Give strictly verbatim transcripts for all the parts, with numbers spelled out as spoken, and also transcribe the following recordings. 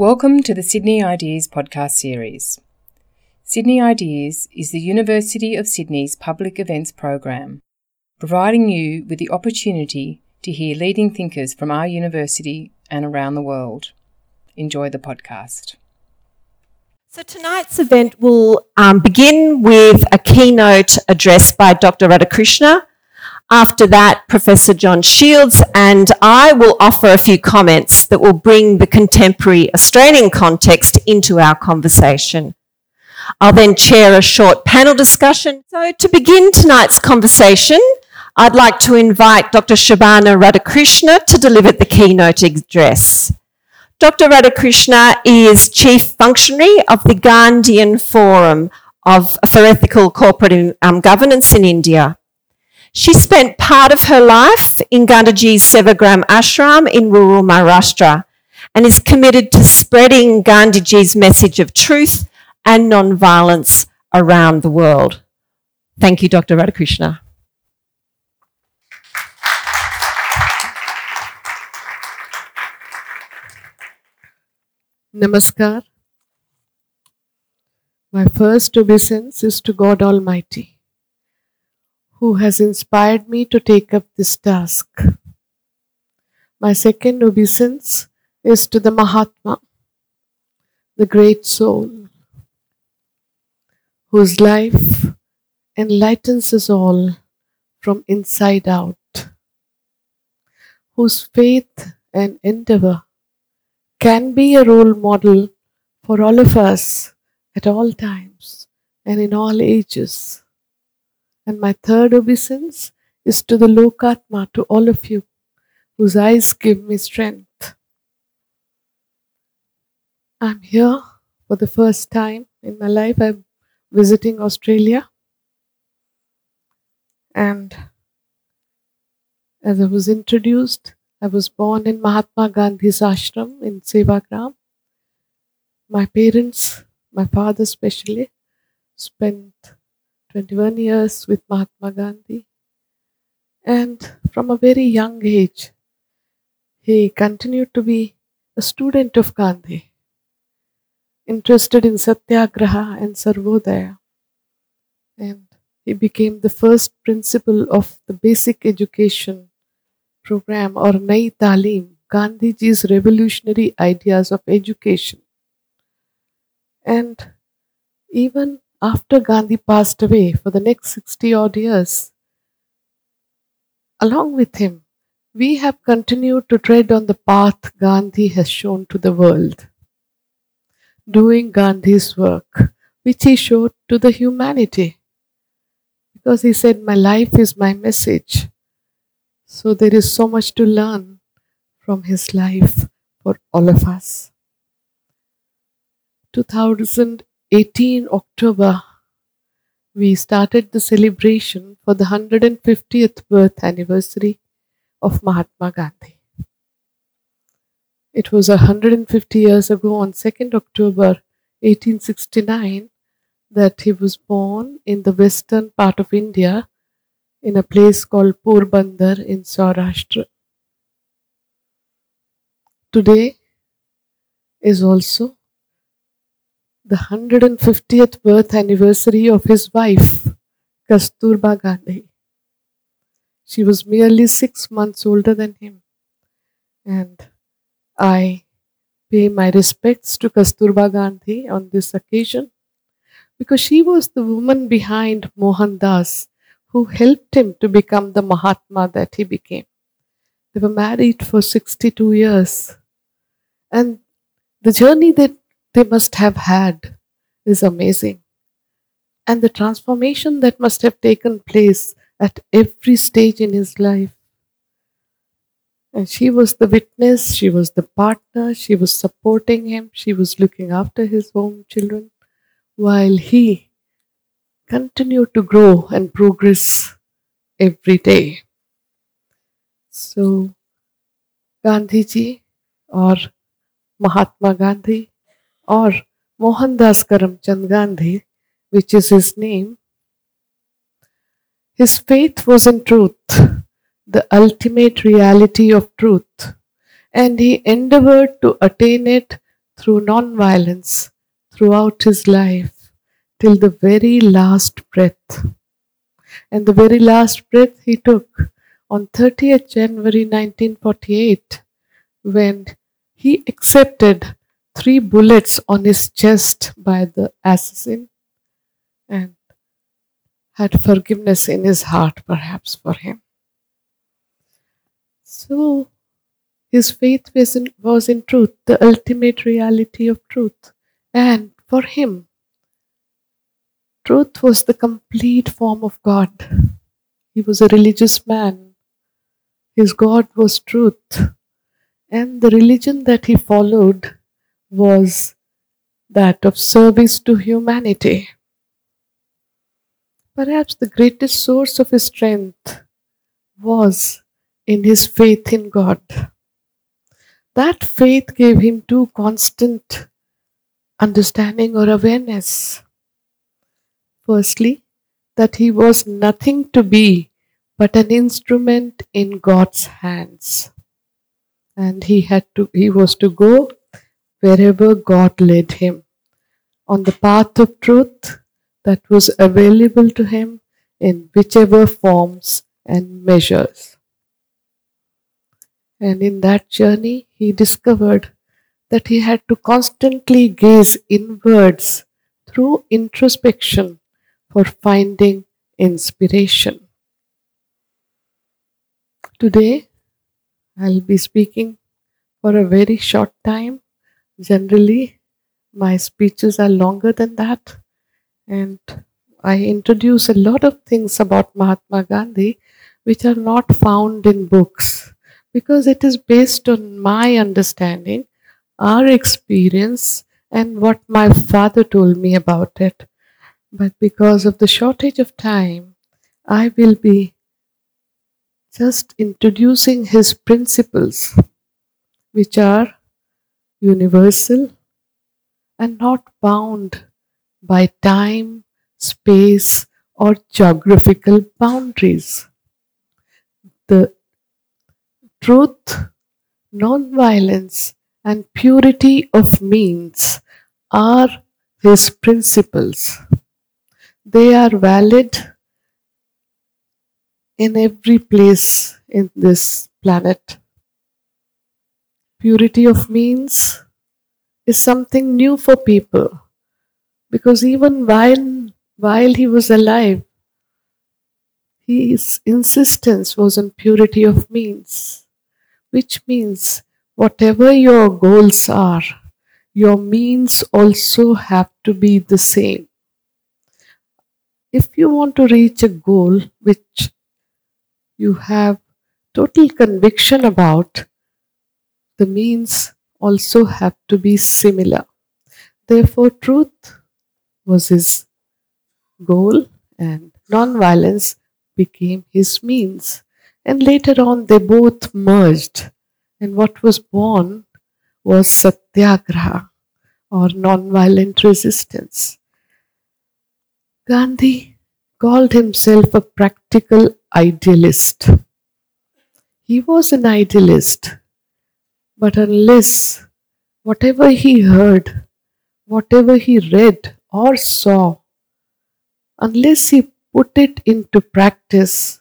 Welcome to the Sydney Ideas podcast series. Sydney Ideas is the University of Sydney's public events program, providing you with the opportunity to hear leading thinkers from our university and around the world. Enjoy the podcast. So tonight's event will um, begin with a keynote address by Doctor Radhakrishna. After that, Professor John Shields and I will offer a few comments that will bring the contemporary Australian context into our conversation. I'll then chair a short panel discussion. So to begin tonight's conversation, I'd like to invite Doctor Shobhana Radhakrishna to deliver the keynote address. Doctor Radhakrishna is Chief Functionary of the Gandhian Forum of, for Ethical Corporate um, Governance in India. She spent part of her life in Gandhiji's Sevagram Ashram in rural Maharashtra and is committed to spreading Gandhiji's message of truth and non-violence around the world. Thank you, Doctor Radhakrishna. Namaskar. My first obeisance is to God Almighty, who has inspired me to take up this task. My second obeisance is to the Mahatma, the great soul, whose life enlightens us all from inside out, whose faith and endeavour can be a role model for all of us at all times and in all ages. And my third obeisance is to the Lokatma, to all of you, whose eyes give me strength. I'm here for the first time in my life. I'm visiting Australia. And as I was introduced, I was born in Mahatma Gandhi's ashram in Sevagram. My parents, my father especially, spent twenty-one years with Mahatma Gandhi, and from a very young age he continued to be a student of Gandhi, interested in Satyagraha and Sarvodaya, and he became the first principal of the basic education program, or Nai Talim, Gandhiji's revolutionary ideas of education. And even after Gandhi passed away, for the next sixty odd years, along with him, we have continued to tread on the path Gandhi has shown to the world, doing Gandhi's work, which he showed to the humanity. Because he said, my life is my message. So there is so much to learn from his life for all of us. two thousand eighteen October, we started the celebration for the one hundred fiftieth birth anniversary of Mahatma Gandhi. It was one hundred fifty years ago on second of October eighteen sixty-nine that he was born in the western part of India in a place called Porbandar in Saurashtra. Today is also the one hundred fiftieth birth anniversary of his wife, Kasturba Gandhi. She was merely six months older than him. And I pay my respects to Kasturba Gandhi on this occasion, because she was the woman behind Mohandas who helped him to become the Mahatma that he became. They were married for sixty-two years. And the journey that they must have had is amazing. And the transformation that must have taken place at every stage in his life. And she was the witness, she was the partner, she was supporting him, she was looking after his own children, while he continued to grow and progress every day. So, Gandhiji, or Mahatma Gandhi, or Mohandas Karamchand Gandhi, which is his name, his faith was in truth, the ultimate reality of truth, and he endeavoured to attain it through non-violence throughout his life till the very last breath. And the very last breath he took on thirtieth January nineteen forty-eight, when he accepted three bullets on his chest by the assassin and had forgiveness in his heart, perhaps, for him. So his faith was in, was in truth, the ultimate reality of truth. And for him, truth was the complete form of God. He was a religious man. His God was truth. And the religion that he followed was that of service to humanity. Perhaps the greatest source of his strength was in his faith in God. That faith gave him two constant understanding or awareness. Firstly, that he was nothing to be but an instrument in God's hands. And he had to, he was to go wherever God led him, on the path of truth that was available to him in whichever forms and measures. And in that journey, he discovered that he had to constantly gaze inwards through introspection for finding inspiration. Today, I'll be speaking for a very short time. Generally, my speeches are longer than that, and I introduce a lot of things about Mahatma Gandhi which are not found in books, because it is based on my understanding, our experience, and what my father told me about it. But because of the shortage of time, I will be just introducing his principles, which are universal and not bound by time, space, or geographical boundaries. The truth, non-violence, and purity of means are his principles. They are valid in every place in this planet. Purity of means is something new for people, because even while, while he was alive, his insistence was on purity of means, which means whatever your goals are, your means also have to be the same. If you want to reach a goal which you have total conviction about, the means also have to be similar. Therefore, truth was his goal and non-violence became his means. And later on, they both merged. And what was born was Satyagraha, or non-violent resistance. Gandhi called himself a practical idealist. He was an idealist. But unless whatever he heard, whatever he read or saw, unless he put it into practice,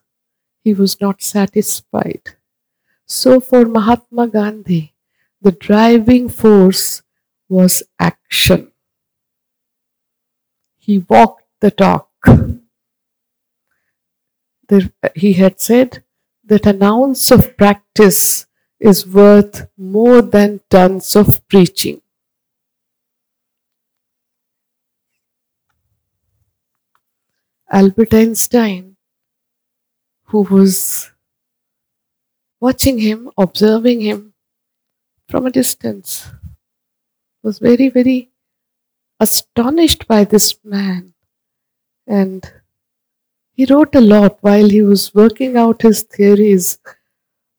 he was not satisfied. So for Mahatma Gandhi, the driving force was action. He walked the talk. There, he had said that an ounce of practice is worth more than tons of preaching. Albert Einstein, who was watching him, observing him from a distance, was very, very astonished by this man. And he wrote a lot while he was working out his theories.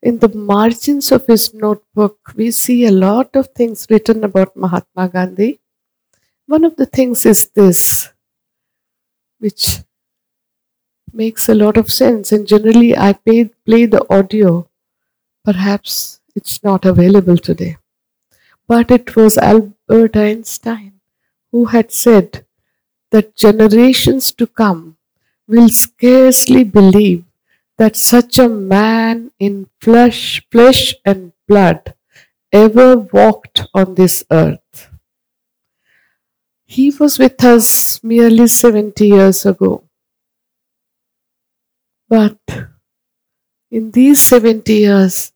In the margins of his notebook, we see a lot of things written about Mahatma Gandhi. One of the things is this, which makes a lot of sense. And generally, I pay, play the audio. Perhaps it's not available today. but it was Albert Einstein who had said that generations to come will scarcely believe that such a man in flesh, flesh and blood ever walked on this earth. He was with us merely seventy years ago. But in these seventy years,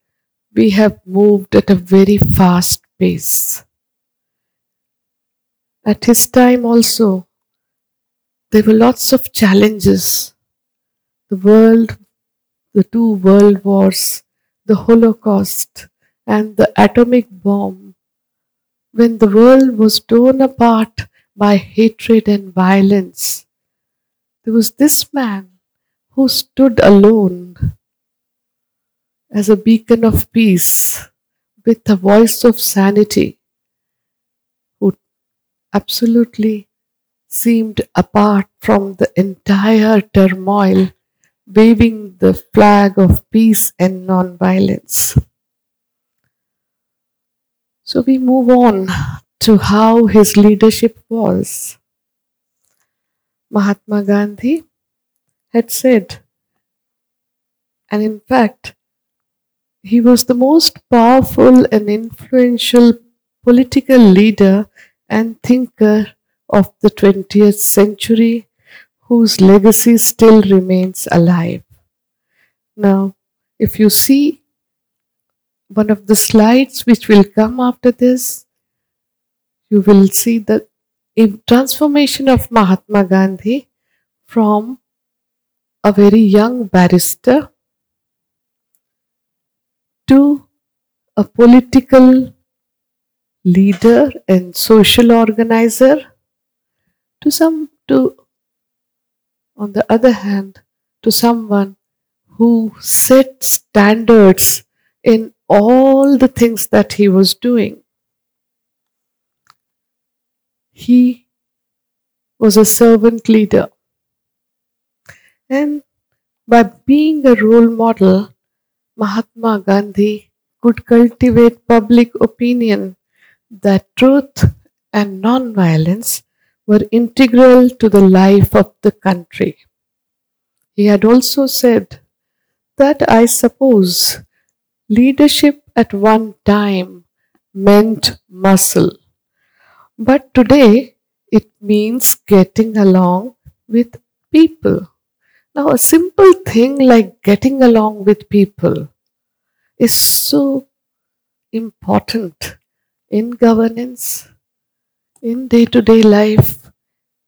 we have moved at a very fast pace. At his time also, there were lots of challenges. The world, the two world wars, the Holocaust, and the atomic bomb. When the world was torn apart by hatred and violence, there was this man who stood alone as a beacon of peace with a voice of sanity, who absolutely seemed apart from the entire turmoil, waving the flag of peace and non-violence. So we move on to how his leadership was. Mahatma Gandhi had said, and in fact, he was the most powerful and influential political leader and thinker of the twentieth century, whose legacy still remains alive. Now, if you see one of the slides which will come after this, you will see the transformation of Mahatma Gandhi from a very young barrister to a political leader and social organizer, to some, to, on the other hand, to someone who set standards in all the things that he was doing. He was a servant leader. And by being a role model, Mahatma Gandhi could cultivate public opinion that truth and non-violence were integral to the life of the country. He had also said that, I suppose, leadership at one time meant muscle, but today it means getting along with people. Now, a simple thing like getting along with people is so important in governance, in day-to-day life,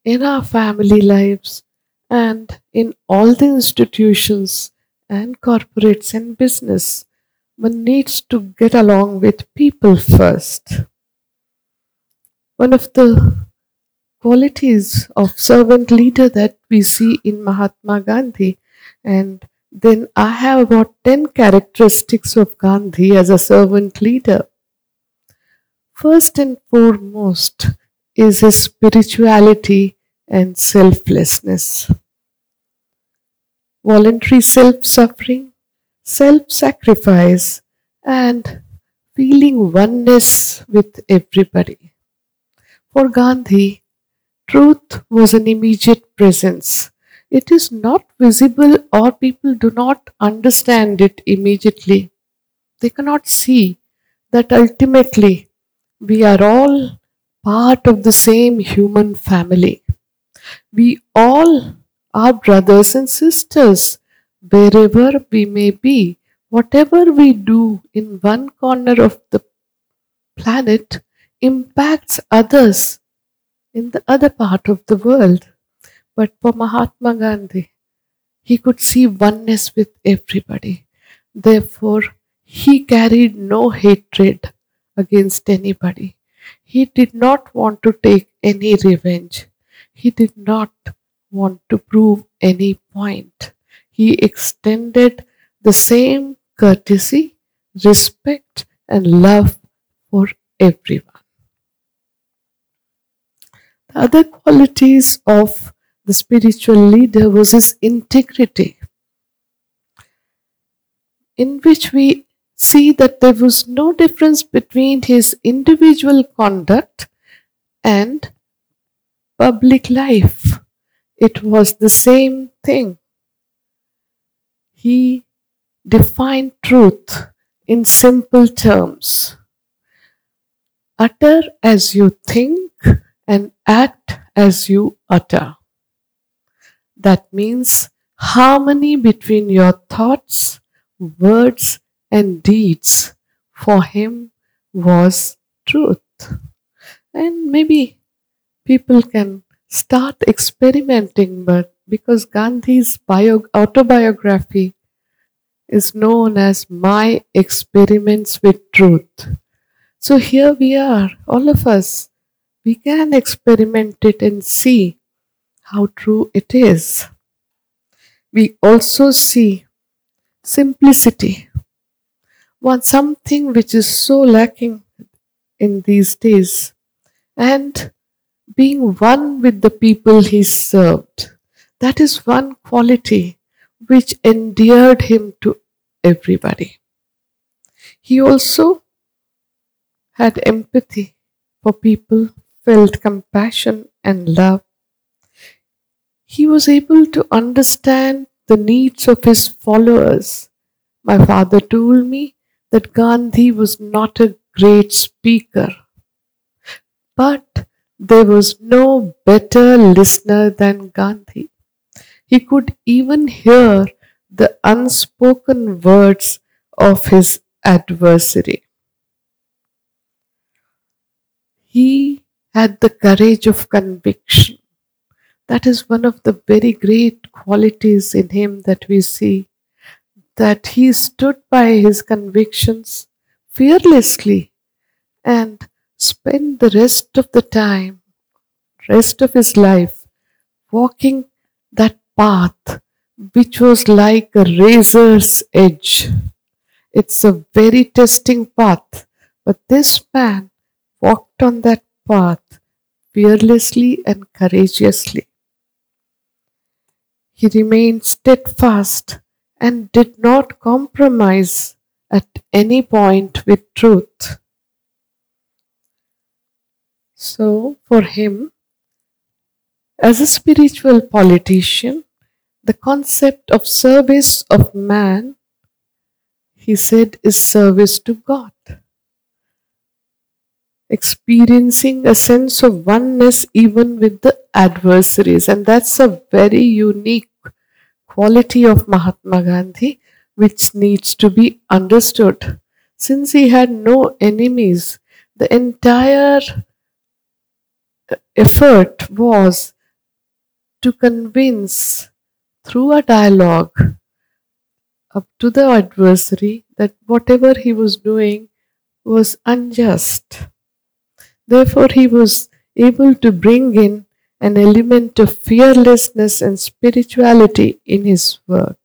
in our family lives, and in all the institutions and corporates and business. One needs to get along with people first. One of the qualities of servant leader that we see in Mahatma Gandhi, and then I have about ten characteristics of Gandhi as a servant leader. First and foremost is his spirituality and selflessness. Voluntary self-suffering, self-sacrifice, and feeling oneness with everybody. For Gandhi, truth was an immediate presence. It is not visible, or people do not understand it immediately. They cannot see that ultimately we are all part of the same human family. We all are brothers and sisters. Wherever we may be, whatever we do in one corner of the planet impacts others in the other part of the world. But for Mahatma Gandhi, he could see oneness with everybody. Therefore, he carried no hatred against anybody. He did not want to take any revenge. He did not want to prove any point. He extended the same courtesy, respect, and love for everyone. The other qualities of the spiritual leader was his integrity, in which we see that there was no difference between his individual conduct and public life. It was the same thing. He defined truth in simple terms. Utter as you think and act as you utter. That means harmony between your thoughts, words and deeds for him was truth. And maybe people can start experimenting, but because Gandhi's bio autobiography is known as My Experiments with Truth. So here we are, all of us, we can experiment it and see how true it is. We also see simplicity. One something which is so lacking in these days, and being one with the people he served. That is one quality which endeared him to everybody. He also had empathy for people, felt compassion and love. He was able to understand the needs of his followers. My father told me that Gandhi was not a great speaker, but there was no better listener than Gandhi. He could even hear the unspoken words of his adversary. He had the courage of conviction. That is one of the very great qualities in him that we see, that he stood by his convictions fearlessly and spent the rest of the time, rest of his life, walking that path which was like a razor's edge. It's a very testing path, but this man walked on that path fearlessly and courageously. He remained steadfast and did not compromise at any point with truth. So for him, as a spiritual politician, the concept of service of man, he said, is service to God. Experiencing a sense of oneness even with the adversaries. And that's a very unique quality of Mahatma Gandhi which needs to be understood. Since he had no enemies, the entire effort was to convince through a dialogue up to the adversary that whatever he was doing was unjust. Therefore, he was able to bring in an element of fearlessness and spirituality in his work.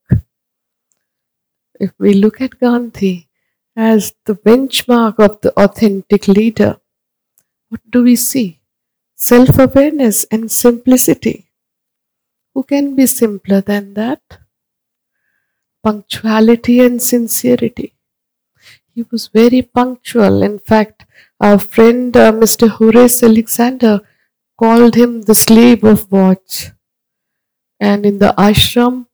If we look at Gandhi as the benchmark of the authentic leader, what do we see? Self-awareness and simplicity. Who can be simpler than that? Punctuality and sincerity. He was very punctual. In fact, our friend uh, Mister Horace Alexander called him the slave of watch. And in the ashram,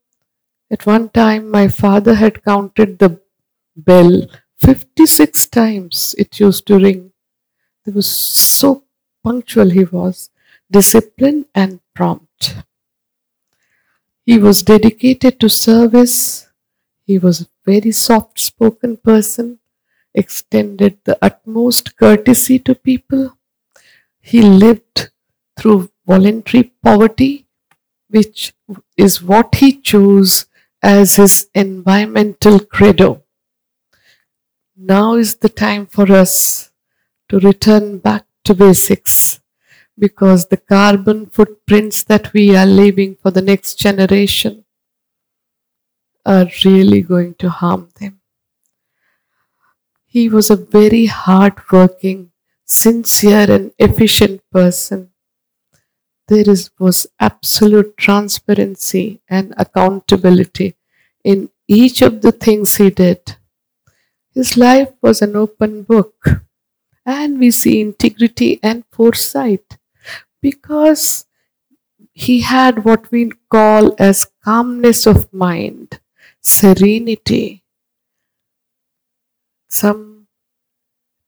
at one time, my father had counted the bell fifty-six times it used to ring. It was so punctual he was, disciplined and prompt. He was dedicated to service. He was a very soft-spoken person, extended the utmost courtesy to people. He lived through voluntary poverty, which is what he chose as his environmental credo. Now is the time for us to return back to basics, because the carbon footprints that we are leaving for the next generation are really going to harm them. He was a very hard-working, sincere and efficient person. There is, was absolute transparency and accountability in each of the things he did. His life was an open book, and we see integrity and foresight because he had what we call as calmness of mind, serenity, some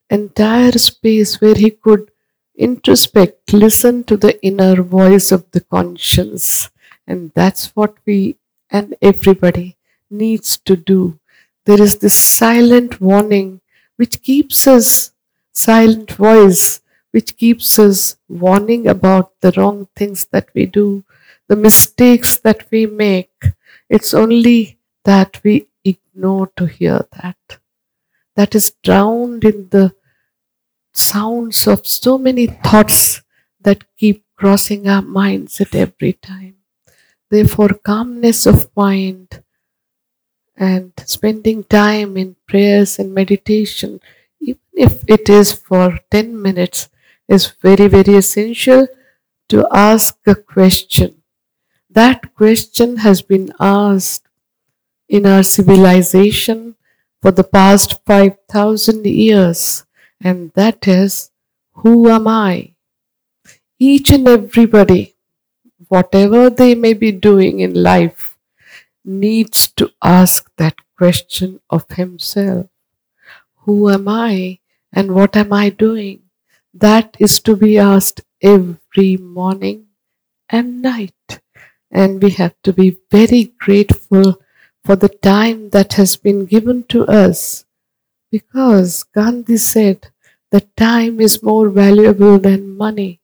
entire space where he could introspect, listen to the inner voice of the conscience. And that's what we and everybody needs to do. There is this silent warning which keeps us, silent voice, which keeps us warning about the wrong things that we do, the mistakes that we make. It's only that we ignore to hear that. That is drowned in the sounds of so many thoughts that keep crossing our minds at every time. Therefore, calmness of mind and spending time in prayers and meditation, even if it is for ten minutes, is very, very essential to ask a question. That question has been asked in our civilization for the past five thousand years, and that is, who am I? Each and everybody, whatever they may be doing in life, needs to ask that question of himself. Who am I and what am I doing? That is to be asked every morning and night. And we have to be very grateful for the time that has been given to us, because Gandhi said that time is more valuable than money.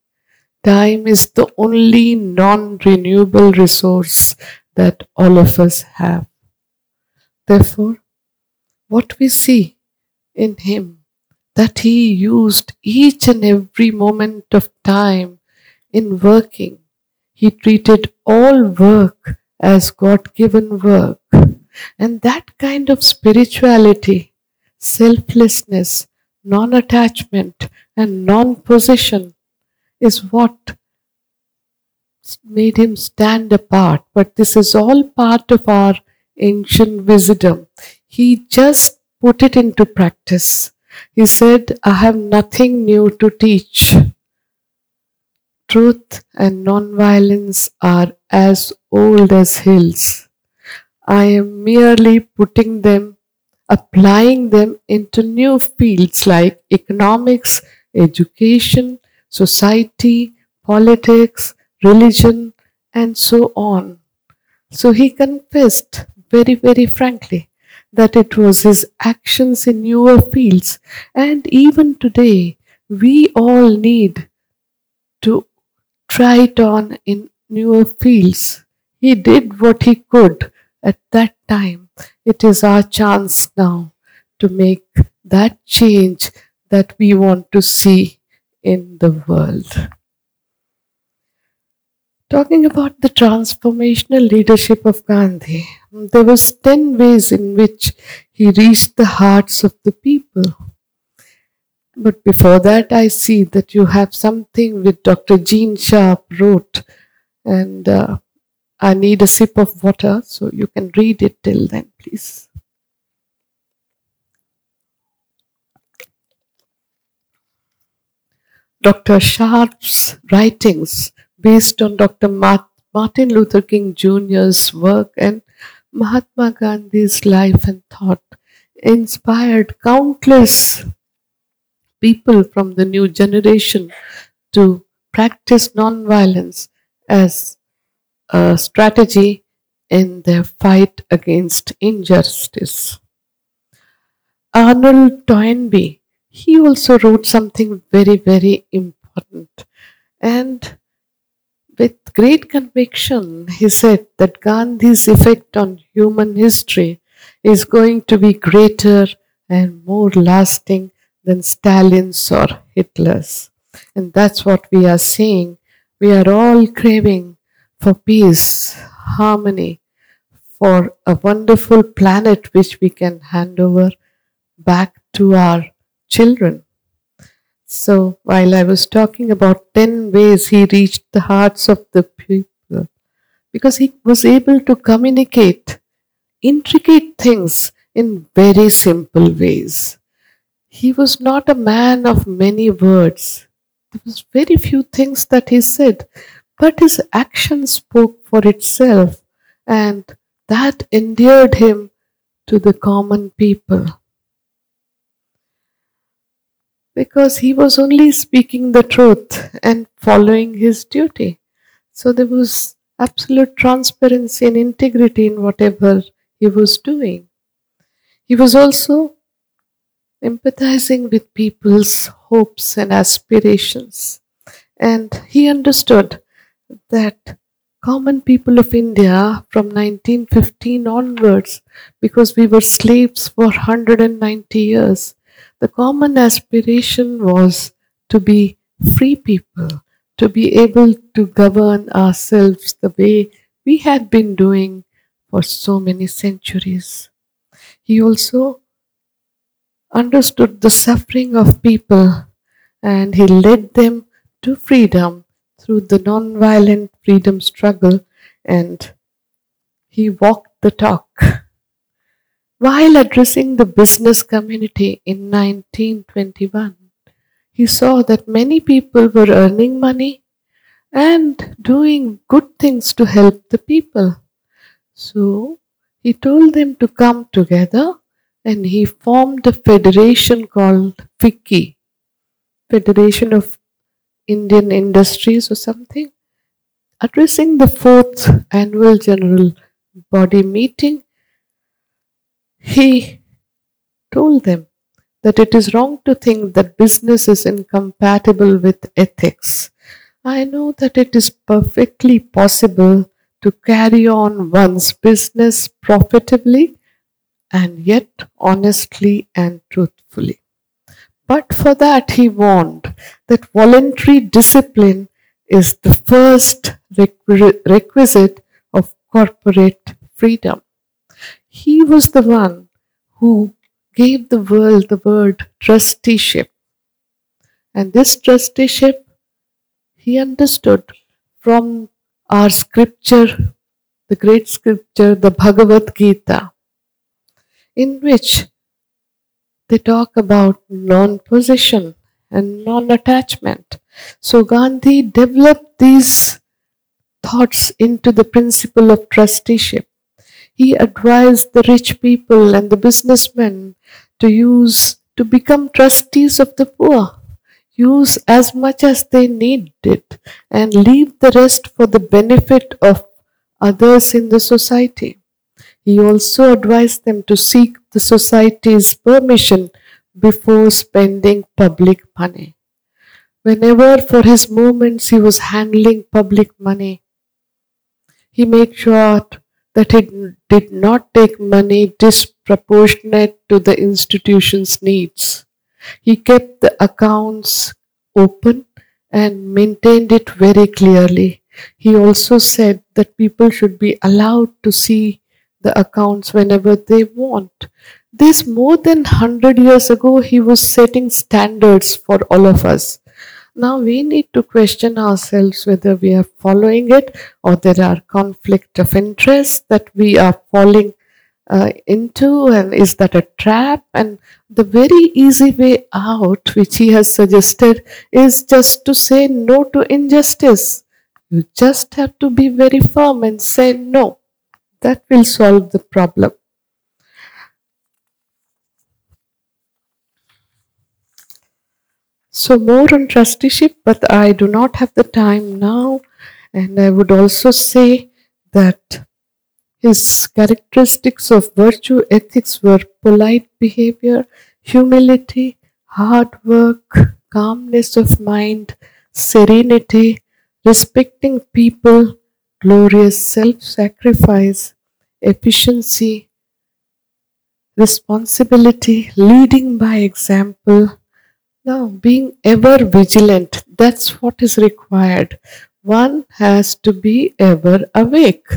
Time is the only non-renewable resource that all of us have. Therefore, what we see in him, that he used each and every moment of time in working. He treated all work as God-given work. And that kind of spirituality, selflessness, non-attachment and non-possession is what made him stand apart. But this is all part of our ancient wisdom. He just put it into practice. He said, I have nothing new to teach. Truth and non-violence are as old as hills. I am merely putting them, applying them into new fields like economics, education, society, politics, religion, and so on. So he confessed very, very frankly that it was his actions in newer fields. And even today, we all need to try it on in newer fields. He did what he could at that time. It is our chance now to make that change that we want to see in the world. Talking about the transformational leadership of Gandhi, there was ten ways in which he reached the hearts of the people. But before that, I see that you have something with Doctor Jean Sharp wrote, and uh, I need a sip of water, so you can read it till then, please. Doctor Sharp's writings, based on Doctor Martin Luther King Junior's work and Mahatma Gandhi's life and thought, inspired countless people from the new generation to practice nonviolence as a strategy in their fight against injustice. Arnold Toynbee, he also wrote something very, very important. And with great conviction, he said that Gandhi's effect on human history is going to be greater and more lasting than Stalin's or Hitler's. And that's what we are seeing. We are all craving for peace, harmony, for a wonderful planet which we can hand over back to our children. So, while I was talking about ten ways he reached the hearts of the people, because he was able to communicate intricate things in very simple ways. He was not a man of many words. There was very few things that he said, but his action spoke for itself, and that endeared him to the common people. Because he was only speaking the truth and following his duty. So there was absolute transparency and integrity in whatever he was doing. He was also empathizing with people's hopes and aspirations. And he understood that common people of India from nineteen fifteen onwards, because we were slaves for one hundred ninety years, the common aspiration was to be free people, to be able to govern ourselves the way we had been doing for so many centuries. He also understood the suffering of people, and he led them to freedom through the non-violent freedom struggle, and he walked the talk. While addressing the business community in nineteen twenty-one, he saw that many people were earning money and doing good things to help the people. So he told them to come together, and he formed a federation called FICCI, Federation of Indian Industries or something. Addressing the fourth annual general body meeting, he told them that it is wrong to think that business is incompatible with ethics. I know that it is perfectly possible to carry on one's business profitably and yet honestly and truthfully. But for that, he warned that voluntary discipline is the first requisite of corporate freedom. He was the one who gave the world the word trusteeship. And this trusteeship, he understood from our scripture, the great scripture, the Bhagavad Gita, in which they talk about non-possession and non-attachment. So Gandhi developed these thoughts into the principle of trusteeship. He advised the rich people and the businessmen to use, to become trustees of the poor, use as much as they needed and leave the rest for the benefit of others in the society. He also advised them to seek the society's permission before spending public money. Whenever for his movements he was handling public money, he made sure that he did not take money disproportionate to the institution's needs. He kept the accounts open and maintained it very clearly. He also said that people should be allowed to see the accounts whenever they want. This more than one hundred years ago, he was setting standards for all of us. Now we need to question ourselves whether we are following it, or there are conflicts of interest that we are falling uh, into, and is that a trap? And the very easy way out, which he has suggested, is just to say no to injustice. You just have to be very firm and say no. That will solve the problem. So more on trusteeship, but I do not have the time now. And I would also say that his characteristics of virtue ethics were polite behavior, humility, hard work, calmness of mind, serenity, respecting people, glorious self-sacrifice, efficiency, responsibility, leading by example. Now, being ever vigilant, that's what is required. One has to be ever awake.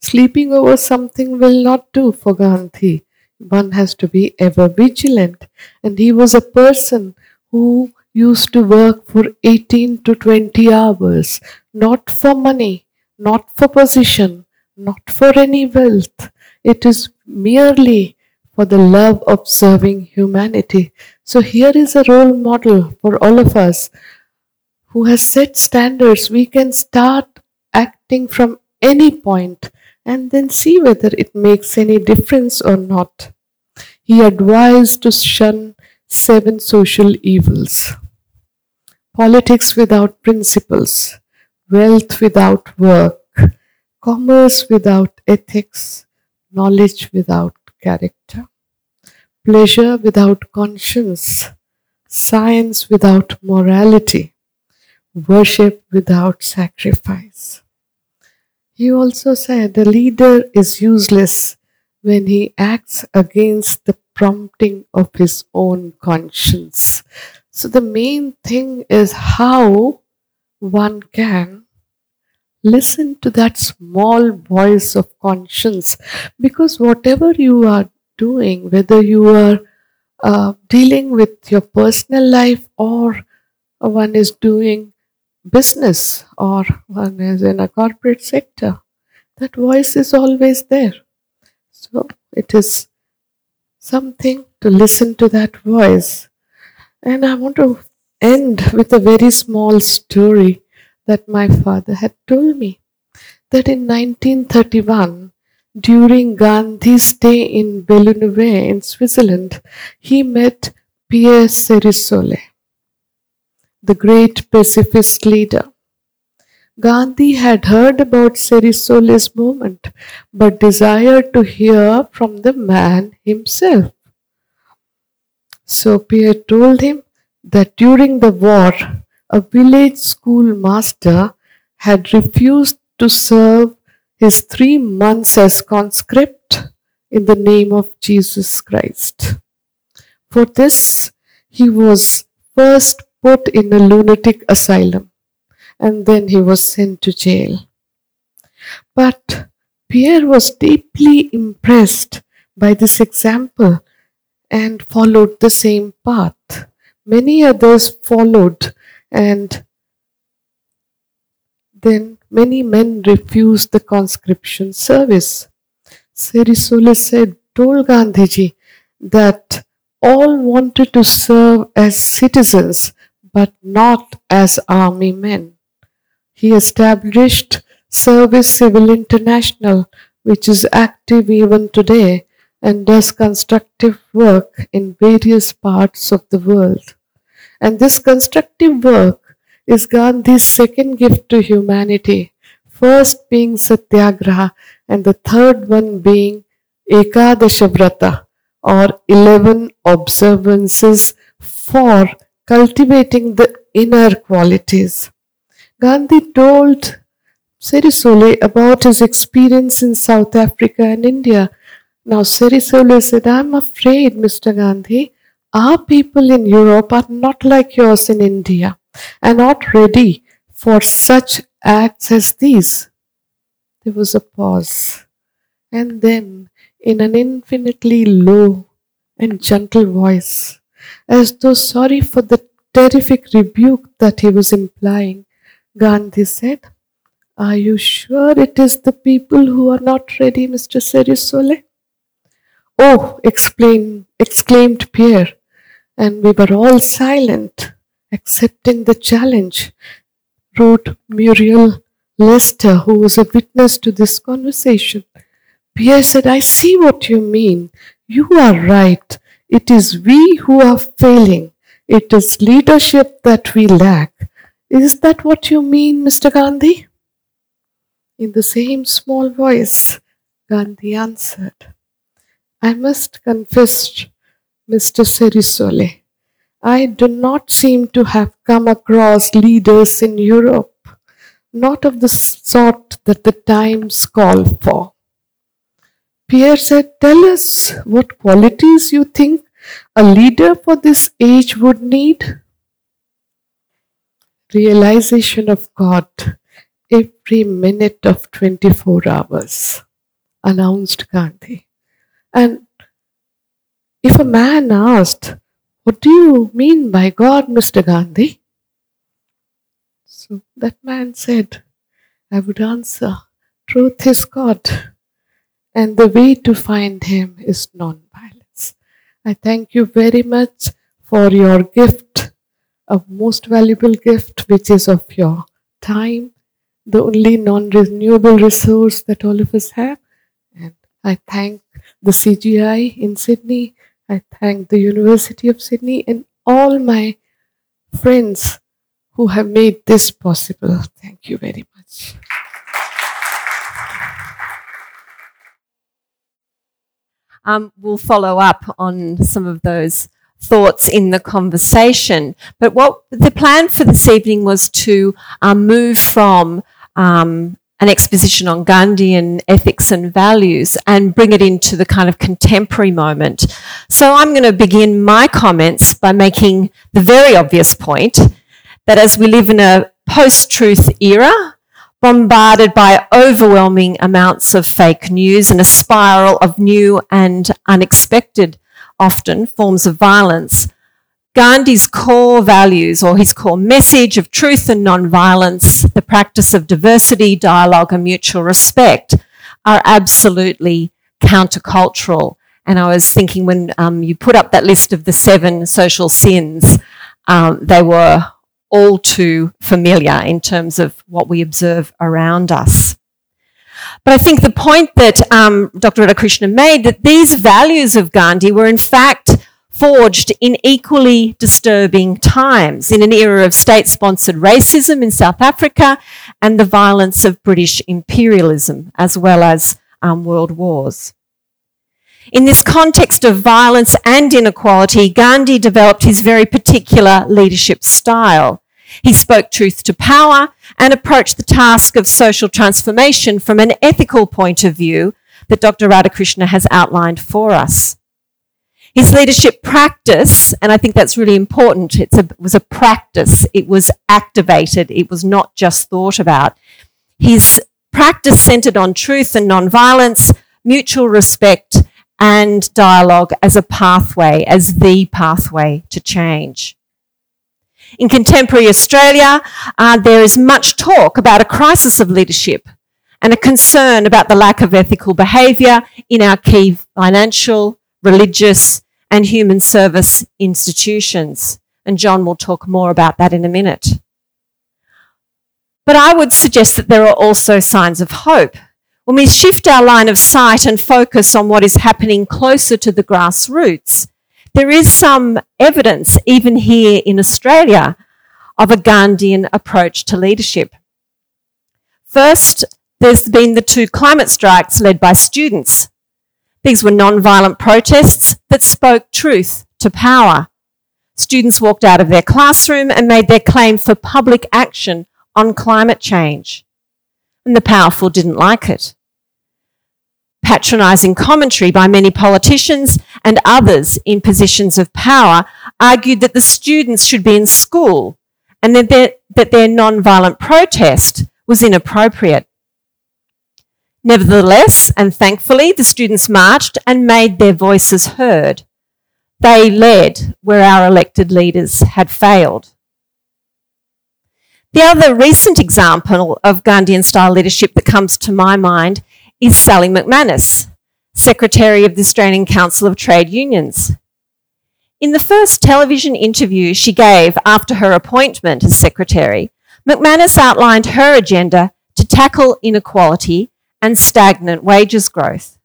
Sleeping over something will not do for Gandhi. One has to be ever vigilant. And he was a person who used to work for eighteen to twenty hours, not for money, not for position, not for any wealth. It is merely for the love of serving humanity. So here is a role model for all of us who has set standards. We can start acting from any point and then see whether it makes any difference or not. He advised to shun seven social evils: politics without principles, wealth without work, commerce without ethics, knowledge without character, pleasure without conscience, science without morality, worship without sacrifice. He also said the leader is useless when he acts against the prompting of his own conscience. So the main thing is how one can listen to that small voice of conscience, because whatever you are doing, whether you are uh, dealing with your personal life or one is doing business or one is in a corporate sector, that voice is always there. So it is something to listen to that voice. And I want to end with a very small story that my father had told me, that in nineteen thirty-one, during Gandhi's stay in Bellinzona in Switzerland, he met Pierre Cérésole, the great pacifist leader. Gandhi had heard about Cérésole's movement, but desired to hear from the man himself. So Pierre told him that during the war, a village schoolmaster had refused to serve his three months as conscript in the name of Jesus Christ. For this, he was first put in a lunatic asylum, and then he was sent to jail. But Pierre was deeply impressed by this example and followed the same path. Many others followed, and then many men refused the conscription service. Cérésole said, told Gandhiji that all wanted to serve as citizens but not as army men. He established Service Civil International, which is active even today and does constructive work in various parts of the world. And this constructive work is Gandhi's second gift to humanity, first being Satyagraha and the third one being Ekadashvrata, or eleven observances for cultivating the inner qualities. Gandhi told Cérésole about his experience in South Africa and India. Now Cérésole said, I'm afraid, Mister Gandhi, our people in Europe are not like yours in India and not ready for such acts as these. There was a pause, and then in an infinitely low and gentle voice, as though sorry for the terrific rebuke that he was implying, Gandhi said, are you sure it is the people who are not ready, Mister Cérésole? Oh, exclaimed, exclaimed Pierre. And we were all silent, accepting the challenge, wrote Muriel Lester, who was a witness to this conversation. Pierre said, I see what you mean. You are right. It is we who are failing. It is leadership that we lack. Is that what you mean, Mister Gandhi? In the same small voice, Gandhi answered, I must confess, Mister Cérésole, I do not seem to have come across leaders in Europe, not of the sort that the times call for. Pierre said, tell us what qualities you think a leader for this age would need. Realization of God every minute of twenty-four hours, announced Gandhi. And if a man asked, what do you mean by God, Mister Gandhi? So that man said, I would answer, truth is God, and the way to find him is non-violence. I thank you very much for your gift, a most valuable gift, which is of your time, the only non-renewable resource that all of us have. And I thank the C G I in Sydney, I thank the University of Sydney and all my friends who have made this possible. Thank you very much. Um, we'll follow up on some of those thoughts in the conversation. But what the plan for this evening was to um, move from um, an exposition on Gandhian ethics and values and bring it into the kind of contemporary moment. So I'm going to begin my comments by making the very obvious point that as we live in a post-truth era, bombarded by overwhelming amounts of fake news and a spiral of new and unexpected, often, forms of violence, Gandhi's core values, or his core message of truth and non-violence, the practice of diversity, dialogue and mutual respect, are absolutely countercultural. And I was thinking when um, you put up that list of the seven social sins, um, they were all too familiar in terms of what we observe around us. But I think the point that um, Doctor Radhakrishna made, that these values of Gandhi were in fact forged in equally disturbing times, in an era of state-sponsored racism in South Africa and the violence of British imperialism, as well as um, world wars. In this context of violence and inequality, Gandhi developed his very particular leadership style. He spoke truth to power and approached the task of social transformation from an ethical point of view that Doctor Radhakrishna has outlined for us. His leadership practice, and I think that's really important, it's a, it was a practice, it was activated, it was not just thought about. His practice centred on truth and non-violence, mutual respect and dialogue as a pathway, as the pathway to change. In contemporary Australia, uh, there is much talk about a crisis of leadership and a concern about the lack of ethical behaviour in our key financial, religious and human service institutions. And John will talk more about that in a minute. But I would suggest that there are also signs of hope. When we shift our line of sight and focus on what is happening closer to the grassroots, there is some evidence, even here in Australia, of a Gandhian approach to leadership. First, there's been the two climate strikes led by students. These were non-violent protests that spoke truth to power. Students walked out of their classroom and made their claim for public action on climate change. And the powerful didn't like it. Patronising commentary by many politicians and others in positions of power argued that the students should be in school and that their, that their non-violent protest was inappropriate. Nevertheless, and thankfully, the students marched and made their voices heard. They led where our elected leaders had failed. The other recent example of Gandhian-style leadership that comes to my mind is Sally McManus, Secretary of the Australian Council of Trade Unions. In the first television interview she gave after her appointment as Secretary, McManus outlined her agenda to tackle inequality and stagnant wages growth.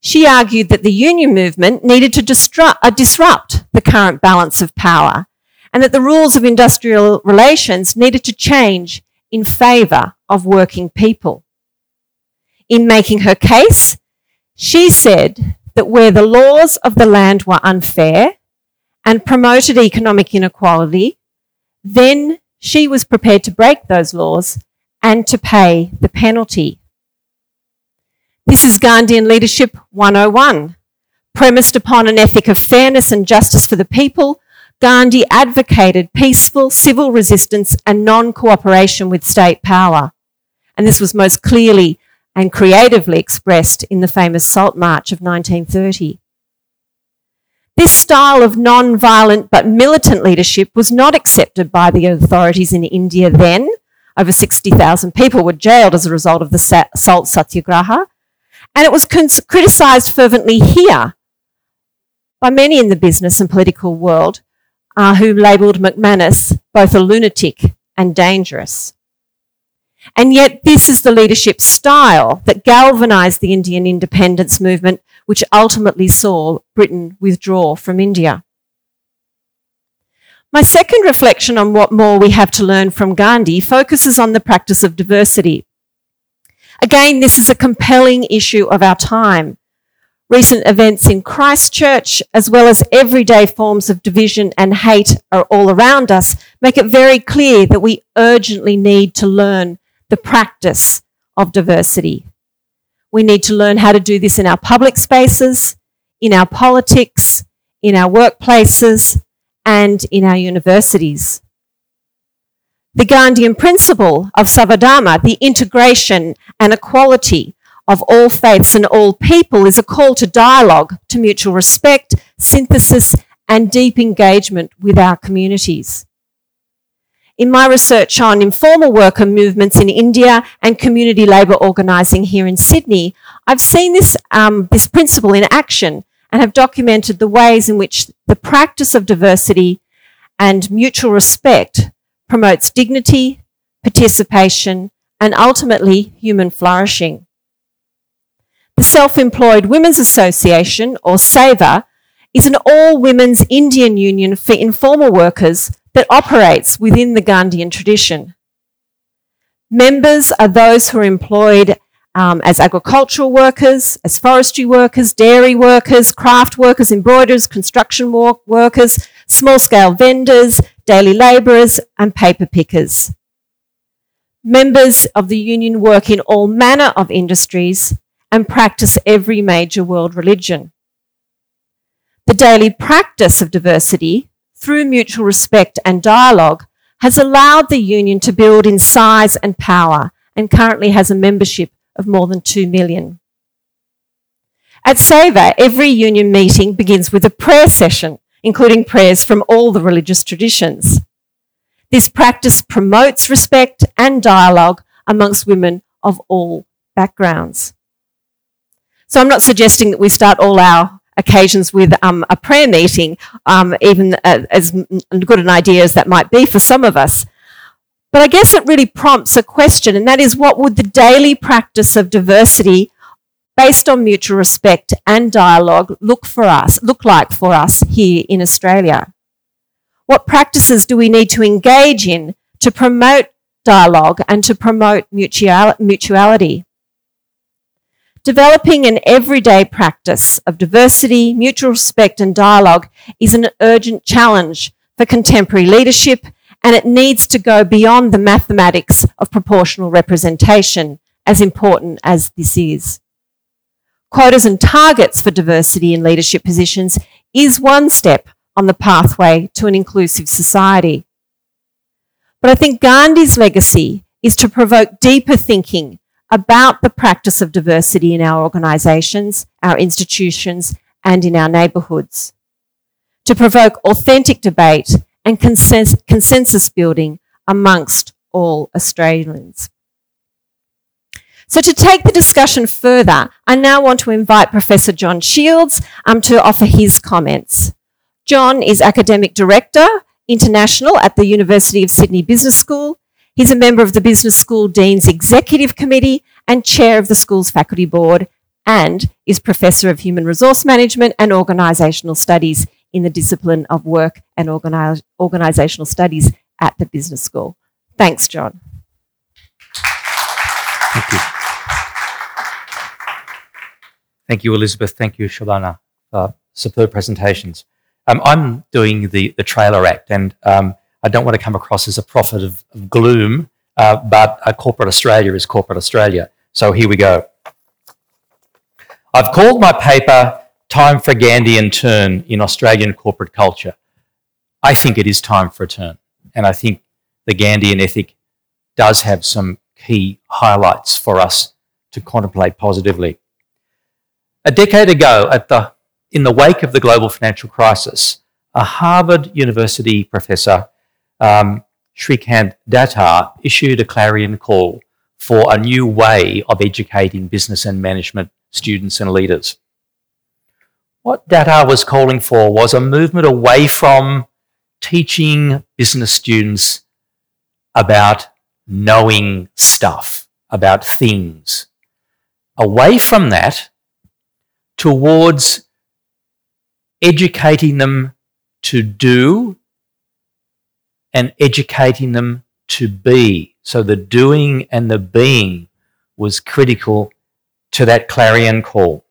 She argued that the union movement needed to disrupt, uh, disrupt the current balance of power and that the rules of industrial relations needed to change in favour of working people. In making her case, she said that where the laws of the land were unfair and promoted economic inequality, then she was prepared to break those laws and to pay the penalty. This is Gandhian Leadership one oh one. Premised upon an ethic of fairness and justice for the people, Gandhi advocated peaceful civil resistance and non-cooperation with state power. And this was most clearly and creatively expressed in the famous Salt March of nineteen thirty. This style of non-violent but militant leadership was not accepted by the authorities in India then. Over sixty thousand people were jailed as a result of the Salt Satyagraha, and it was cons- criticised fervently here by many in the business and political world, uh, who labelled McManus both a lunatic and dangerous. And yet this is the leadership style that galvanised the Indian independence movement, which ultimately saw Britain withdraw from India. My second reflection on what more we have to learn from Gandhi focuses on the practice of diversity. Again, this is a compelling issue of our time. Recent events in Christchurch, as well as everyday forms of division and hate are all around us, make it very clear that we urgently need to learn the practice of diversity. We need to learn how to do this in our public spaces, in our politics, in our workplaces, and in our universities. The Gandhian principle of Sarvadharma, the integration and equality of all faiths and all people, is a call to dialogue, to mutual respect, synthesis, and deep engagement with our communities. In my research on informal worker movements in India and community labour organising here in Sydney, I've seen this, um, this principle in action and have documented the ways in which the practice of diversity and mutual respect promotes dignity, participation, and ultimately human flourishing. The Self-Employed Women's Association, or SEVA, is an all-women's Indian union for informal workers that operates within the Gandhian tradition. Members are those who are employed um, as agricultural workers, as forestry workers, dairy workers, craft workers, embroiderers, construction work workers, small-scale vendors, daily labourers and paper pickers. Members of the union work in all manner of industries and practice every major world religion. The daily practice of diversity through mutual respect and dialogue has allowed the union to build in size and power and currently has a membership of more than two million. At SEVA, every union meeting begins with a prayer session, including prayers from all the religious traditions. This practice promotes respect and dialogue amongst women of all backgrounds. So I'm not suggesting that we start all our occasions with um, a prayer meeting, um, even uh, as good an idea as that might be for some of us. But I guess it really prompts a question, and that is, what would the daily practice of diversity based on mutual respect and dialogue look for us, look like for us here in Australia? What practices do we need to engage in to promote dialogue and to promote mutual, mutuality? Developing an everyday practice of diversity, mutual respect and dialogue is an urgent challenge for contemporary leadership, and it needs to go beyond the mathematics of proportional representation, as important as this is. Quotas and targets for diversity in leadership positions is one step on the pathway to an inclusive society. But I think Gandhi's legacy is to provoke deeper thinking about the practice of diversity in our organisations, our institutions, and in our neighbourhoods, to provoke authentic debate and consens- consensus building amongst all Australians. So to take the discussion further, I now want to invite Professor John Shields um, to offer his comments. John is Academic Director, International at the University of Sydney Business School. He's a member of the Business School Dean's Executive Committee and Chair of the School's Faculty Board, and is Professor of Human Resource Management and Organisational Studies in the discipline of Work and Organis- Organisational Studies at the Business School. Thanks, John. Thank you. Thank you, Elizabeth. Thank you, Shobhana, for superb presentations. Um, I'm doing the, the trailer act, and um, I don't want to come across as a prophet of, of gloom, uh, but uh, corporate Australia is corporate Australia. So here we go. I've called my paper "Time for a Gandhian Turn in Australian Corporate Culture." I think it is time for a turn, and I think the Gandhian ethic does have some key highlights for us to contemplate positively. A decade ago, at the, in the wake of the global financial crisis, a Harvard University professor Um, Srikant Datar issued a clarion call for a new way of educating business and management students and leaders. what Datar was calling for was a movement away from teaching business students about knowing stuff, about things, away from that towards educating them to do and educating them to be. So the doing and the being was critical to that clarion call.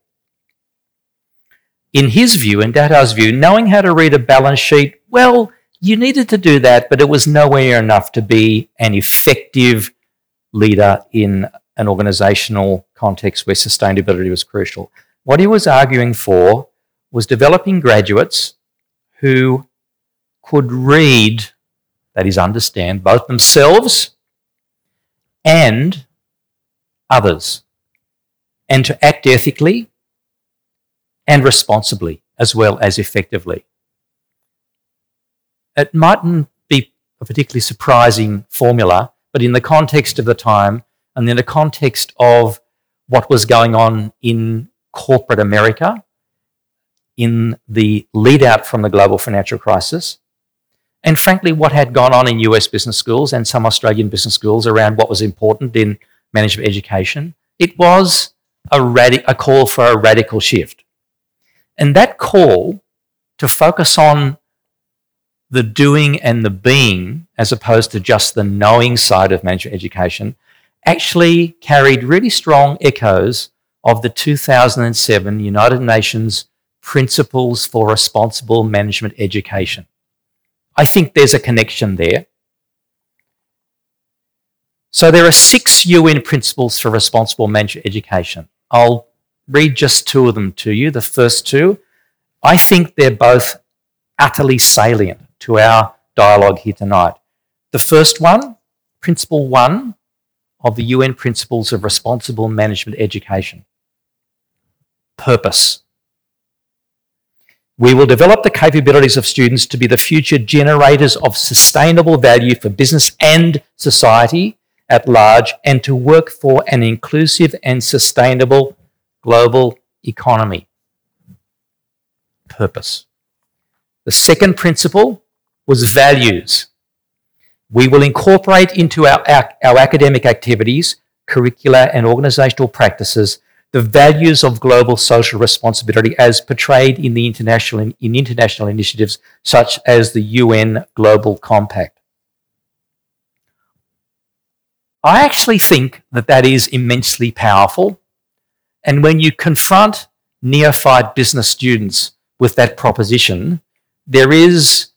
In his view, in Datar's view, knowing how to read a balance sheet, well, you needed to do that, but it was nowhere near enough to be an effective leader in an organisational context where sustainability was crucial. What he was arguing for was developing graduates who could read, that is, understand, both themselves and others, and to act ethically and responsibly as well as effectively. It mightn't be a particularly surprising formula, but in the context of the time and in the context of what was going on in corporate America in the lead-out from the global financial crisis, and frankly what had gone on in U S business schools and some Australian business schools around what was important in management education, it was a, radi- a call for a radical shift. And that call to focus on the doing and the being, as opposed to just the knowing side of management education, actually carried really strong echoes of the two thousand seven United Nations Principles for Responsible Management Education. I think there's a connection there. So there are six U N principles for responsible management education. I'll read just two of them to you, the first two. I think they're both utterly salient to our dialogue here tonight. The first one, Principle One of the U N Principles of Responsible Management Education. Purpose. We will develop the capabilities of students to be the future generators of sustainable value for business and society at large, and to work for an inclusive and sustainable global economy. Purpose. The second principle was values. We will incorporate into our, our, our academic activities, curricula and organisational practices the values of global social responsibility as portrayed in the international in, in international initiatives such as the U N Global Compact. I actually think that that is immensely powerful. And when you confront neophyte business students with that proposition, there is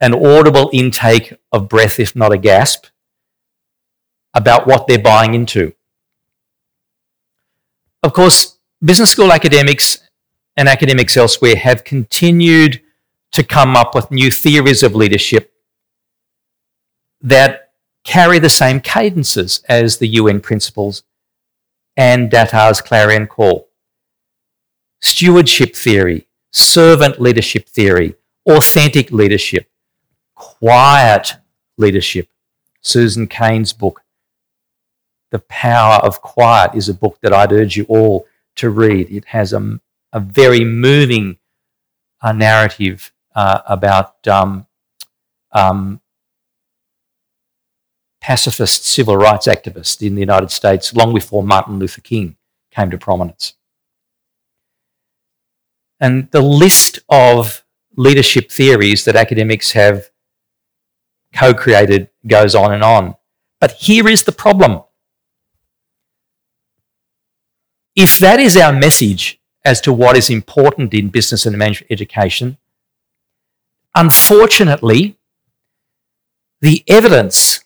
an audible intake of breath, if not a gasp, about what they're buying into. Of course, business school academics and academics elsewhere have continued to come up with new theories of leadership that carry the same cadences as the U N principles and Datar's clarion call. Stewardship theory, servant leadership theory, authentic leadership, quiet leadership. Susan Cain's book, The Power of Quiet, is a book that I'd urge you all to read. It has a, a very moving uh, narrative uh, about um, um, pacifist civil rights activists in the United States long before Martin Luther King came to prominence. And the list of leadership theories that academics have co-created goes on and on. But here is the problem. If that is our message as to what is important in business and management education, unfortunately, the evidence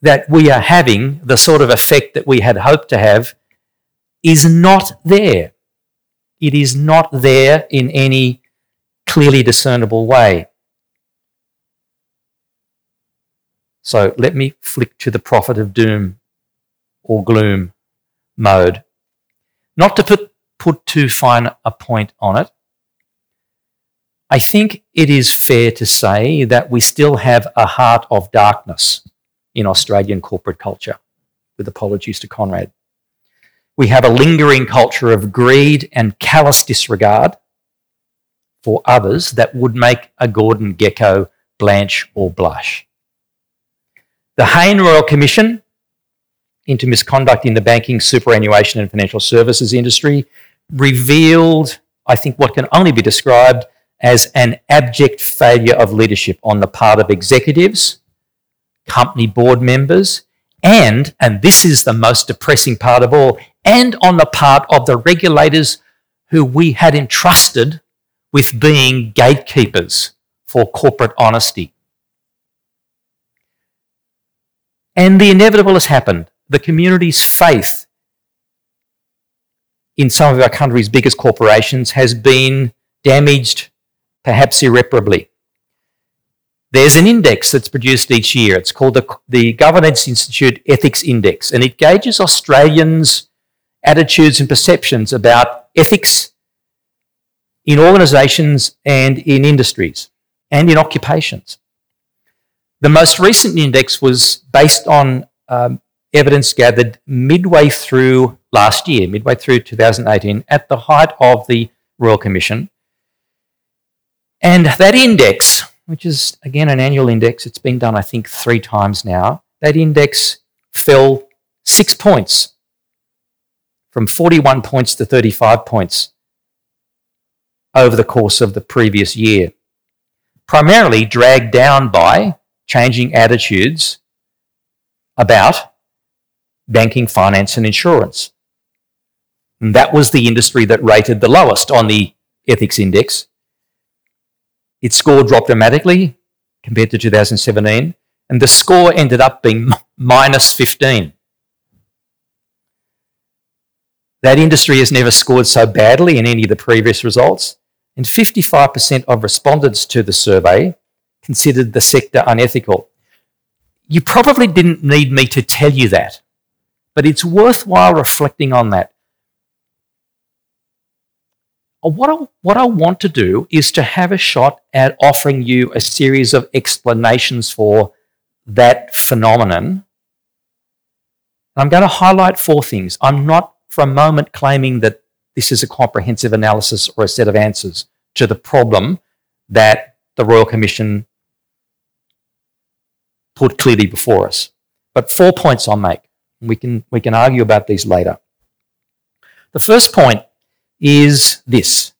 that we are having, the sort of effect that we had hoped to have, is not there. It is not there in any clearly discernible way. So let me flick to the prophet of doom or gloom mode. Not to put, put too fine a point on it, I think it is fair to say that we still have a heart of darkness in Australian corporate culture, with apologies to Conrad. We have a lingering culture of greed and callous disregard for others that would make a Gordon Gekko blanch or blush. The Hayne Royal Commission into misconduct in the banking, superannuation and financial services industry revealed, I think, what can only be described as an abject failure of leadership on the part of executives, company board members, and, and this is the most depressing part of all, and on the part of the regulators who we had entrusted with being gatekeepers for corporate honesty. And the inevitable has happened. The community's faith in some of our country's biggest corporations has been damaged, perhaps irreparably. There's an index that's produced each year. It's called the, the Governance Institute Ethics Index, and it gauges Australians' attitudes and perceptions about ethics in organisations and in industries and in occupations. The most recent index was based on um, evidence gathered midway through last year, midway through two thousand eighteen, at the height of the Royal Commission. And that index, which is, again, an annual index, it's been done, I think, three times now, that index fell six points, from forty-one points to thirty-five points over the course of the previous year, primarily dragged down by changing attitudes about banking, finance and insurance. And that was the industry that rated the lowest on the ethics index. Its score dropped dramatically compared to two thousand seventeen, and the score ended up being minus fifteen. That industry has never scored so badly in any of the previous results, and fifty-five percent of respondents to the survey considered the sector unethical. You probably didn't need me to tell you that, but it's worthwhile reflecting on that. What I, what I want to do is to have a shot at offering you a series of explanations for that phenomenon. I'm going to highlight four things. I'm not for a moment claiming that this is a comprehensive analysis or a set of answers to the problem that the Royal Commission put clearly before us. But four points I'll make. We can, we can argue about these later. The first point is this,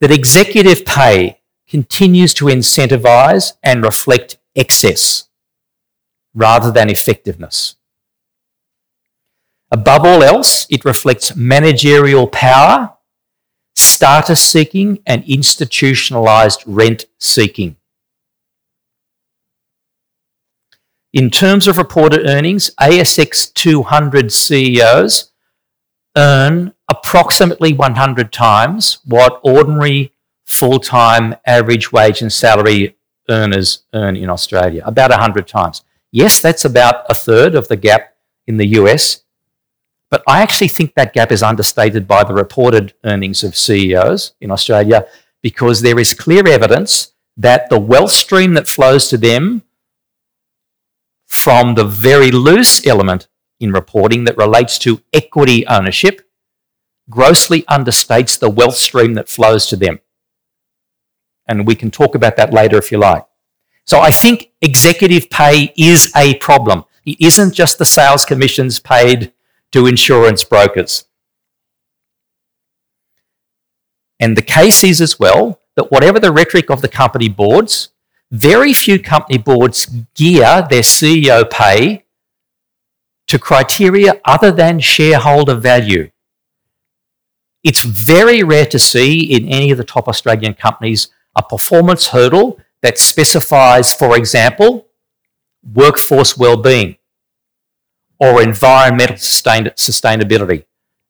that executive pay continues to incentivise and reflect excess rather than effectiveness. Above all else, it reflects managerial power, status seeking and institutionalised rent seeking. In terms of reported earnings, A S X two hundred C E Os earn approximately one hundred times what ordinary full-time average wage and salary earners earn in Australia, about one hundred times. Yes, that's about a third of the gap in the U S, but I actually think that gap is understated by the reported earnings of C E Os in Australia, because there is clear evidence that the wealth stream that flows to them from the very loose element in reporting that relates to equity ownership grossly understates the wealth stream that flows to them. And we can talk about that later if you like. So I think executive pay is a problem. It isn't just the sales commissions paid to insurance brokers. And the case is as well that whatever the rhetoric of the company boards, very few company boards gear their C E O pay to criteria other than shareholder value. It's very rare to see in any of the top Australian companies a performance hurdle that specifies, for example, workforce well-being or environmental sustain- sustainability.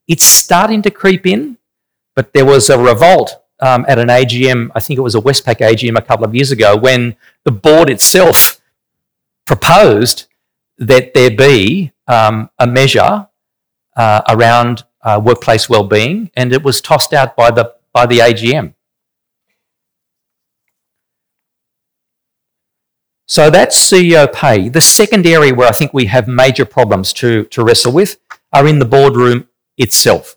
It's starting to creep in, but there was a revolt um, at an A G M, I think it was a Westpac A G M a couple of years ago, when the board itself proposed that there be um, a measure uh, around Uh, workplace well-being, and it was tossed out by the by the A G M. So that's C E O pay. The second area where I think we have major problems to, to wrestle with are in the boardroom itself.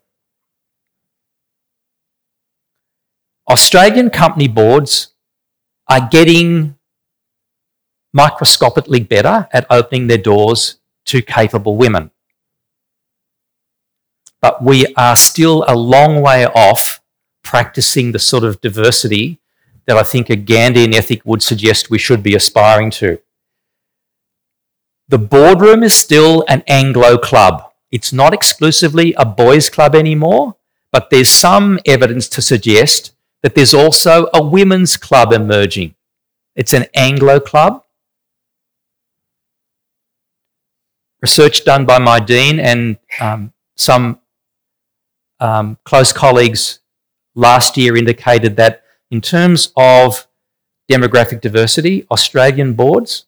Australian company boards are getting microscopically better at opening their doors to capable women. But we are still a long way off practicing the sort of diversity that I think a Gandhian ethic would suggest we should be aspiring to. The boardroom is still an Anglo club. It's not exclusively a boys' club anymore, but there's some evidence to suggest that there's also a women's club emerging. It's an Anglo club. Research done by my dean and um, some um, close colleagues last year indicated that in terms of demographic diversity, Australian boards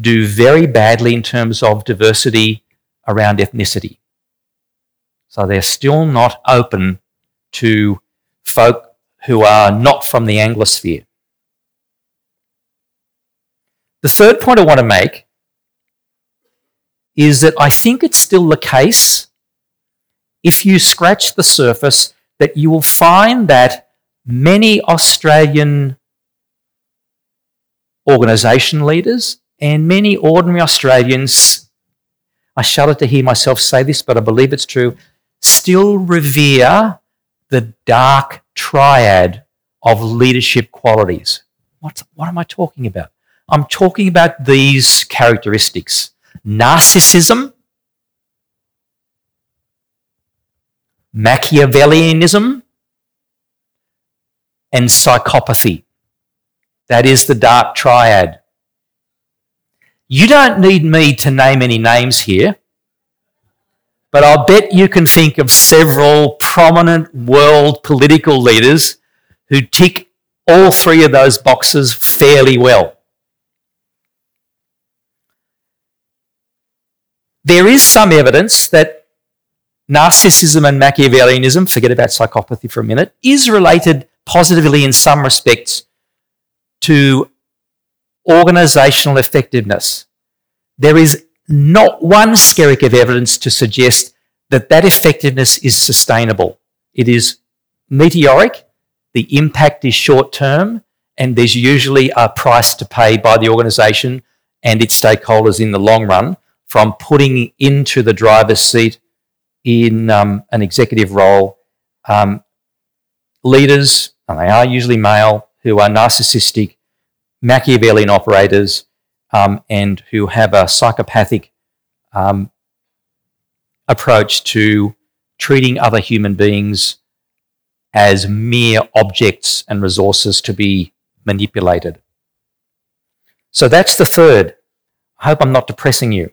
do very badly in terms of diversity around ethnicity. So they're still not open to folk who are not from the Anglosphere. The third point I want to make is that I think it's still the case, if you scratch the surface, that you will find that many Australian organisation leaders and many ordinary Australians, I shudder to hear myself say this, but I believe it's true, still revere the dark triad of leadership qualities. What's, what am I talking about? I'm talking about these characteristics. Narcissism, Machiavellianism, and psychopathy. That is the dark triad. You don't need me to name any names here, but I'll bet you can think of several prominent world political leaders who tick all three of those boxes fairly well. There is some evidence that narcissism and Machiavellianism, forget about psychopathy for a minute, is related positively in some respects to organisational effectiveness. There is not one skerrick of evidence to suggest that that effectiveness is sustainable. It is meteoric, the impact is short-term, and there's usually a price to pay by the organisation and its stakeholders in the long run from putting into the driver's seat in um, an executive role um, leaders, and they are usually male, who are narcissistic, Machiavellian operators um, and who have a psychopathic um, approach to treating other human beings as mere objects and resources to be manipulated. So that's the third. I hope I'm not depressing you.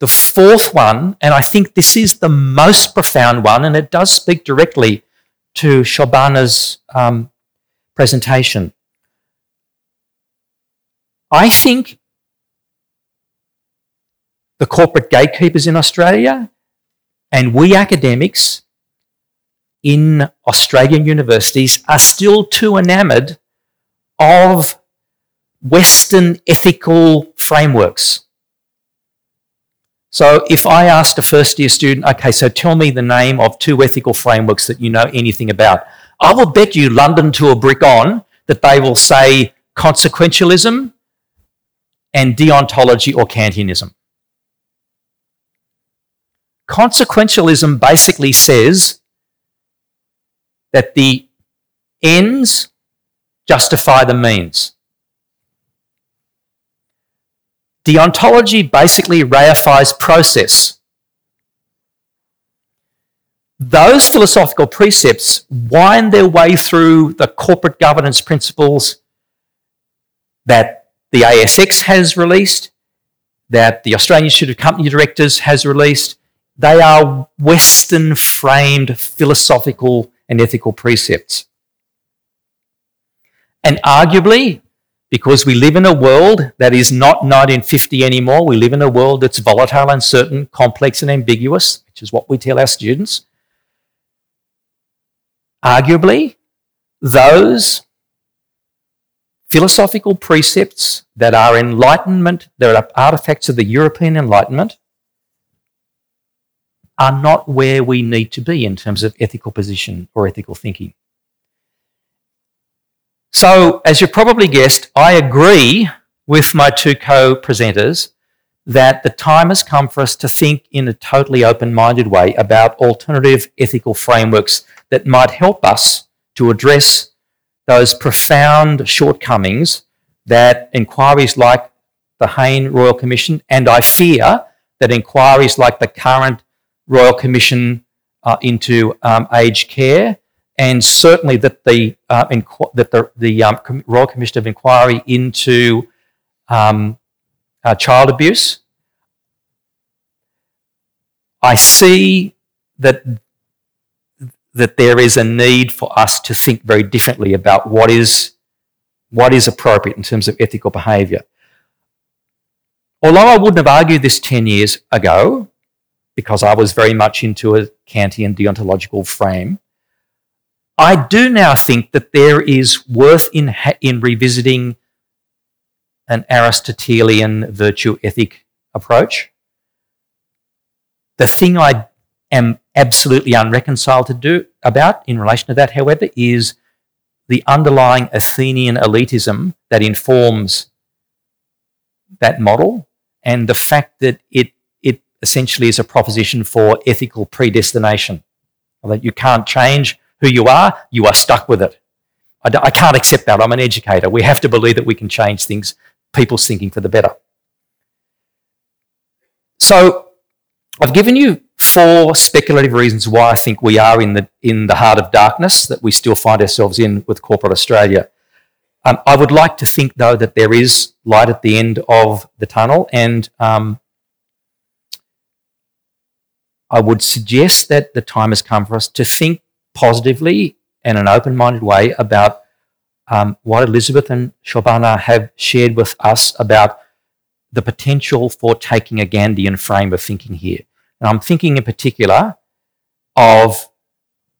The fourth one, and I think this is the most profound one, and it does speak directly to Shobhana's um, presentation. I think the corporate gatekeepers in Australia and we academics in Australian universities are still too enamoured of Western ethical frameworks. So if I asked a first-year student, okay, so tell me the name of two ethical frameworks that you know anything about, I will bet you London to a brick on that they will say consequentialism and deontology or Kantianism. Consequentialism basically says that the ends justify the means. Deontology basically reifies process. Those philosophical precepts wind their way through the corporate governance principles that the A S X has released, that the Australian Institute of Company Directors has released. They are Western-framed philosophical and ethical precepts. And arguably, because we live in a world that is not nineteen fifty anymore, we live in a world that's volatile, uncertain, complex and ambiguous, which is what we tell our students, arguably, those philosophical precepts that are Enlightenment, that are artefacts of the European Enlightenment, are not where we need to be in terms of ethical position or ethical thinking. So, as you probably guessed, I agree with my two co-presenters that the time has come for us to think in a totally open-minded way about alternative ethical frameworks that might help us to address those profound shortcomings that inquiries like the Hayne Royal Commission, and I fear that inquiries like the current Royal Commission uh, into um, aged care, and certainly that the uh, inqu- that the, the um, Com- Royal Commission of Inquiry into um, uh, child abuse, I see that that there is a need for us to think very differently about what is what is appropriate in terms of ethical behaviour. Although I wouldn't have argued this ten years ago, because I was very much into a Kantian deontological frame, I do now think that there is worth in ha- in revisiting an Aristotelian virtue ethic approach. The thing I am absolutely unreconciled to do about in relation to that, however, is the underlying Athenian elitism that informs that model, and the fact that it it essentially is a proposition for ethical predestination, that you can't change who you are, you are stuck with it. I, I can't accept that. I'm an educator. We have to believe that we can change things, people's thinking for the better. So I've given you four speculative reasons why I think we are in the in the heart of darkness that we still find ourselves in with corporate Australia. Um, I would like to think, though, that there is light at the end of the tunnel, and um, I would suggest that the time has come for us to think positively and in an open-minded way about um, what Elizabeth and Shobhana have shared with us about the potential for taking a Gandhian frame of thinking here. And I'm thinking in particular of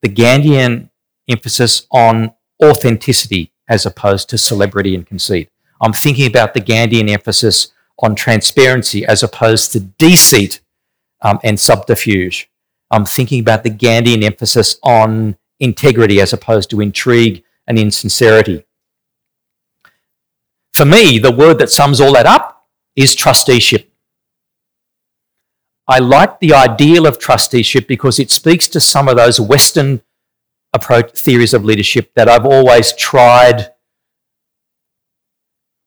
the Gandhian emphasis on authenticity as opposed to celebrity and conceit. I'm thinking about the Gandhian emphasis on transparency as opposed to deceit um, and subterfuge. I'm thinking about the Gandhian emphasis on integrity as opposed to intrigue and insincerity. For me, the word that sums all that up is trusteeship. I like the ideal of trusteeship because it speaks to some of those Western approach theories of leadership that I've always tried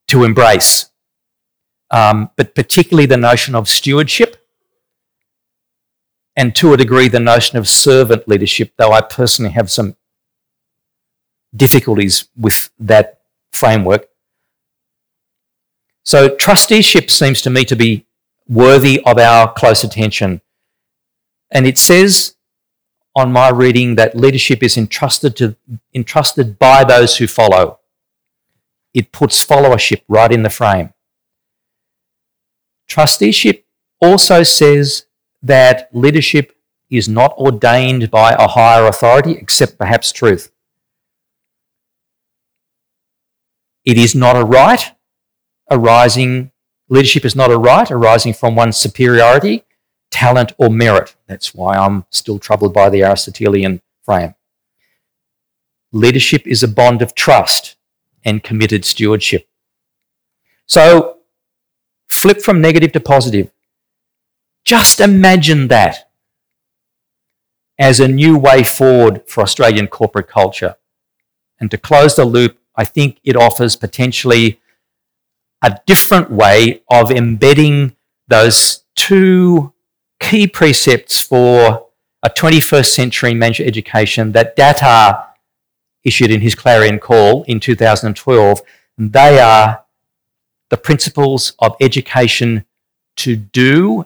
to embrace, um, but particularly the notion of stewardship and, to a degree, the notion of servant leadership, though I personally have some difficulties with that framework. So trusteeship seems to me to be worthy of our close attention. And it says, on my reading, that leadership is entrusted to entrusted by those who follow. It puts followership right in the frame. Trusteeship also says that leadership is not ordained by a higher authority, except perhaps truth. It is not a right arising, leadership is not a right arising from one's superiority, talent or merit. That's why I'm still troubled by the Aristotelian frame. Leadership is a bond of trust and committed stewardship. So flip from negative to positive. Just imagine that as a new way forward for Australian corporate culture. And to close the loop, I think it offers potentially a different way of embedding those two key precepts for a twenty-first century management education that Datar issued in his clarion call in two thousand twelve. They are the principles of education to do